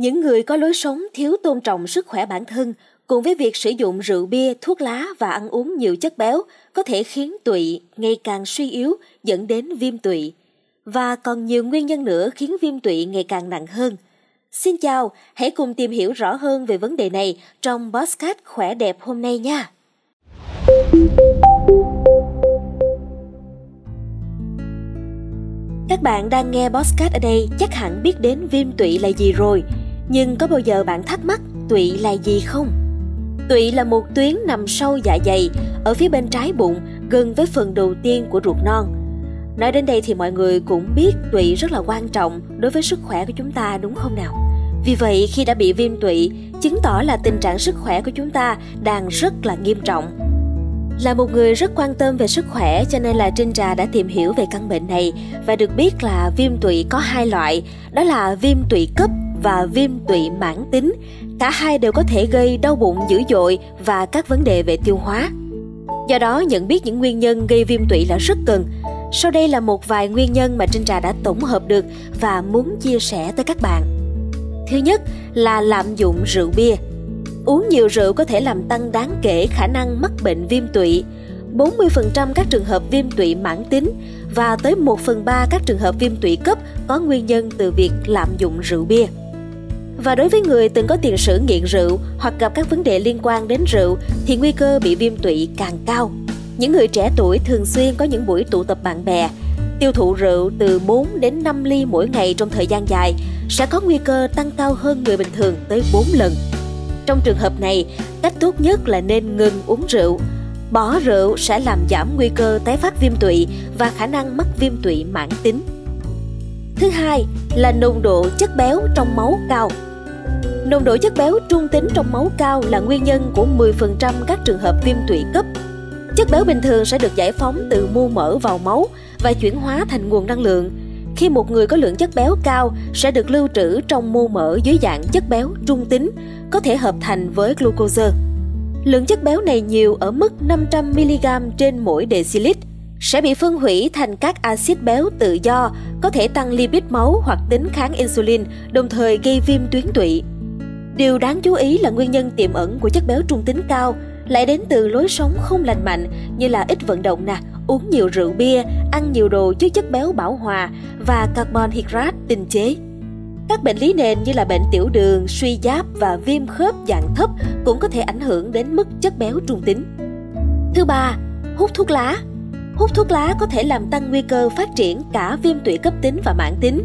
Những người có lối sống thiếu tôn trọng sức khỏe bản thân cùng với việc sử dụng rượu bia, thuốc lá và ăn uống nhiều chất béo có thể khiến tụy ngày càng suy yếu, dẫn đến viêm tụy. Và còn nhiều nguyên nhân nữa khiến viêm tụy ngày càng nặng hơn. Xin chào, hãy cùng tìm hiểu rõ hơn về vấn đề này trong BossCat Khỏe Đẹp hôm nay nha! Các bạn đang nghe BossCat ở đây chắc hẳn biết đến viêm tụy là gì rồi. Nhưng có bao giờ bạn thắc mắc tụy là gì không? Tụy là một tuyến nằm sâu dạ dày, ở phía bên trái bụng, gần với phần đầu tiên của ruột non. Nói đến đây thì mọi người cũng biết tụy rất là quan trọng đối với sức khỏe của chúng ta, đúng không nào? Vì vậy khi đã bị viêm tụy, chứng tỏ là tình trạng sức khỏe của chúng ta đang rất là nghiêm trọng. Là một người rất quan tâm về sức khỏe cho nên là Trinh Trà đã tìm hiểu về căn bệnh này và được biết là viêm tụy có hai loại, đó là viêm tụy cấp và viêm tụy mãn tính. Cả hai đều có thể gây đau bụng dữ dội và các vấn đề về tiêu hóa. Do đó nhận biết những nguyên nhân gây viêm tụy là rất cần. Sau đây là một vài nguyên nhân mà Trinh Trà đã tổng hợp được và muốn chia sẻ tới các bạn. Thứ nhất là lạm dụng rượu bia. Uống nhiều rượu có thể làm tăng đáng kể khả năng mắc bệnh viêm tụy. 40% các trường hợp viêm tụy mãn tính và tới 1/3 các trường hợp viêm tụy cấp có nguyên nhân từ việc lạm dụng rượu bia. Và đối với người từng có tiền sử nghiện rượu hoặc gặp các vấn đề liên quan đến rượu thì nguy cơ bị viêm tụy càng cao. Những người trẻ tuổi thường xuyên có những buổi tụ tập bạn bè, tiêu thụ rượu từ 4 đến 5 ly mỗi ngày trong thời gian dài sẽ có nguy cơ tăng cao hơn người bình thường tới 4 lần. Trong trường hợp này, cách tốt nhất là nên ngừng uống rượu. Bỏ rượu sẽ làm giảm nguy cơ tái phát viêm tụy và khả năng mắc viêm tụy mãn tính. Thứ hai là nồng độ chất béo trong máu cao. Nồng độ chất béo trung tính trong máu cao là nguyên nhân của 10% các trường hợp viêm tụy cấp. Chất béo bình thường sẽ được giải phóng từ mô mỡ vào máu và chuyển hóa thành nguồn năng lượng. Khi một người có lượng chất béo cao sẽ được lưu trữ trong mô mỡ dưới dạng chất béo trung tính, có thể hợp thành với glucose. Lượng chất béo này nhiều ở mức 500mg trên mỗi decilit, sẽ bị phân hủy thành các axit béo tự do, có thể tăng lipid máu hoặc tính kháng insulin, đồng thời gây viêm tuyến tụy. Điều đáng chú ý là nguyên nhân tiềm ẩn của chất béo trung tính cao lại đến từ lối sống không lành mạnh như là ít vận động nè, uống nhiều rượu bia, ăn nhiều đồ chứa chất béo bão hòa và carbohydrate tinh chế. Các bệnh lý nền như là bệnh tiểu đường, suy giáp và viêm khớp dạng thấp cũng có thể ảnh hưởng đến mức chất béo trung tính. Thứ ba, hút thuốc lá. Hút thuốc lá có thể làm tăng nguy cơ phát triển cả viêm tụy cấp tính và mãn tính.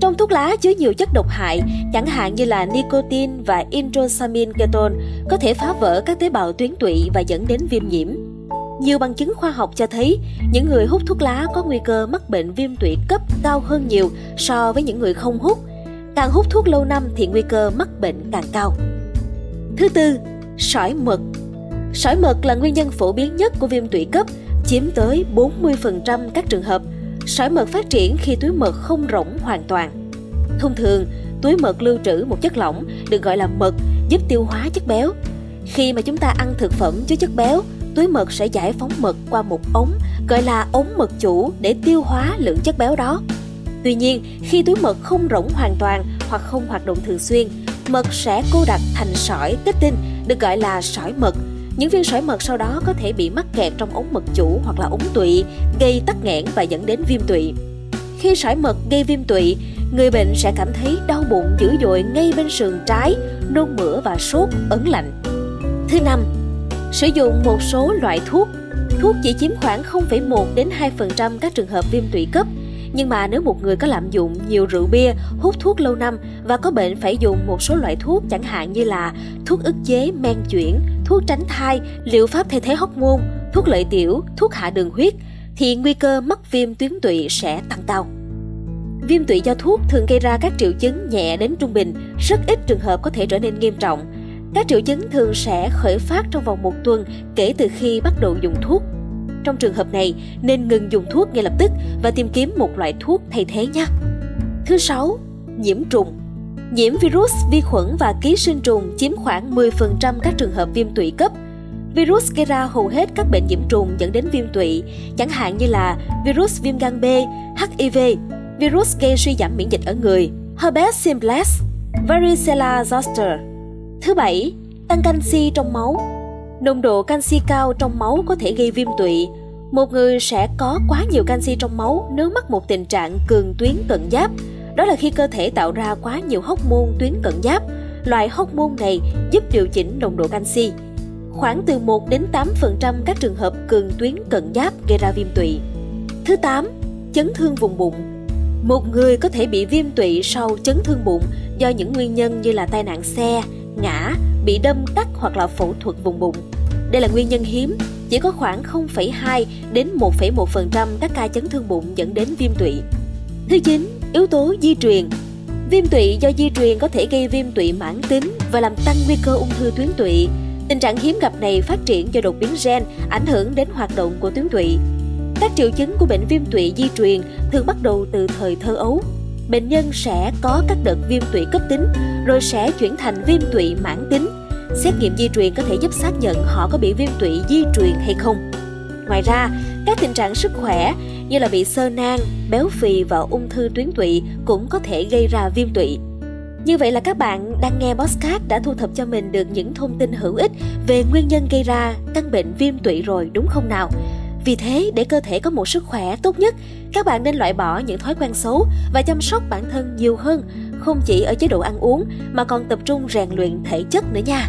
Trong thuốc lá chứa nhiều chất độc hại, chẳng hạn như là nicotine và hydroxamin ketone, có thể phá vỡ các tế bào tuyến tụy và dẫn đến viêm nhiễm. Nhiều bằng chứng khoa học cho thấy, những người hút thuốc lá có nguy cơ mắc bệnh viêm tụy cấp cao hơn nhiều so với những người không hút. Càng hút thuốc lâu năm thì nguy cơ mắc bệnh càng cao. Thứ tư, sỏi mật. Sỏi mật là nguyên nhân phổ biến nhất của viêm tụy cấp, chiếm tới 40% các trường hợp. Sỏi mật phát triển khi túi mật không rỗng hoàn toàn. Thông thường, túi mật lưu trữ một chất lỏng được gọi là mật, giúp tiêu hóa chất béo. Khi mà chúng ta ăn thực phẩm chứa chất béo, túi mật sẽ giải phóng mật qua một ống gọi là ống mật chủ để tiêu hóa lượng chất béo đó. Tuy nhiên, khi túi mật không rỗng hoàn toàn hoặc không hoạt động thường xuyên, mật sẽ cô đặc thành sỏi kết tinh được gọi là sỏi mật. Những viên sỏi mật sau đó có thể bị mắc kẹt trong ống mật chủ hoặc là ống tụy, gây tắc nghẽn và dẫn đến viêm tụy. Khi sỏi mật gây viêm tụy, người bệnh sẽ cảm thấy đau bụng dữ dội ngay bên sườn trái, nôn mửa và sốt, ớn lạnh. Thứ năm, sử dụng một số loại thuốc. Thuốc chỉ chiếm khoảng 0,1 đến 2% các trường hợp viêm tụy cấp. Nhưng mà nếu một người có lạm dụng nhiều rượu bia, hút thuốc lâu năm và có bệnh phải dùng một số loại thuốc chẳng hạn như là thuốc ức chế men chuyển, thuốc tránh thai, liệu pháp thay thế hormone, thuốc lợi tiểu, thuốc hạ đường huyết thì nguy cơ mắc viêm tuyến tụy sẽ tăng cao. Viêm tụy do thuốc thường gây ra các triệu chứng nhẹ đến trung bình, rất ít trường hợp có thể trở nên nghiêm trọng. Các triệu chứng thường sẽ khởi phát trong vòng 1 tuần kể từ khi bắt đầu dùng thuốc. Trong trường hợp này, nên ngừng dùng thuốc ngay lập tức và tìm kiếm một loại thuốc thay thế nhé. Thứ 6. Nhiễm trùng. Nhiễm virus, vi khuẩn và ký sinh trùng chiếm khoảng 10% các trường hợp viêm tụy cấp. Virus gây ra hầu hết các bệnh nhiễm trùng dẫn đến viêm tụy, chẳng hạn như là virus viêm gan B, HIV, virus gây suy giảm miễn dịch ở người, herpes simplex, varicella zoster. Thứ bảy, tăng canxi trong máu. Nồng độ canxi cao trong máu có thể gây viêm tụy. Một người sẽ có quá nhiều canxi trong máu nếu mắc một tình trạng cường tuyến cận giáp. Đó là khi cơ thể tạo ra quá nhiều hormone tuyến cận giáp. Loại hormone này giúp điều chỉnh nồng độ canxi. Khoảng từ 1 đến 8% các trường hợp cường tuyến cận giáp gây ra viêm tụy. Thứ 8, chấn thương vùng bụng. Một người có thể bị viêm tụy sau chấn thương bụng do những nguyên nhân như là tai nạn xe, ngã, bị đâm cắt hoặc là phẫu thuật vùng bụng. Đây là nguyên nhân hiếm, chỉ có khoảng 0,2 đến 1,1% các ca chấn thương bụng dẫn đến viêm tụy. Thứ 9, yếu tố di truyền. Viêm tụy do di truyền có thể gây viêm tụy mãn tính và làm tăng nguy cơ ung thư tuyến tụy. Tình trạng hiếm gặp này phát triển do đột biến gen ảnh hưởng đến hoạt động của tuyến tụy. Các triệu chứng của bệnh viêm tụy di truyền thường bắt đầu từ thời thơ ấu. Bệnh nhân sẽ có các đợt viêm tụy cấp tính, rồi sẽ chuyển thành viêm tụy mãn tính. Xét nghiệm di truyền có thể giúp xác nhận họ có bị viêm tụy di truyền hay không. Ngoài ra, các tình trạng sức khỏe như là bị xơ nang, béo phì và ung thư tuyến tụy cũng có thể gây ra viêm tụy. Như vậy là các bạn đang nghe BossCat đã thu thập cho mình được những thông tin hữu ích về nguyên nhân gây ra căn bệnh viêm tụy rồi đúng không nào? Vì thế, để cơ thể có một sức khỏe tốt nhất, các bạn nên loại bỏ những thói quen xấu và chăm sóc bản thân nhiều hơn, không chỉ ở chế độ ăn uống mà còn tập trung rèn luyện thể chất nữa nha.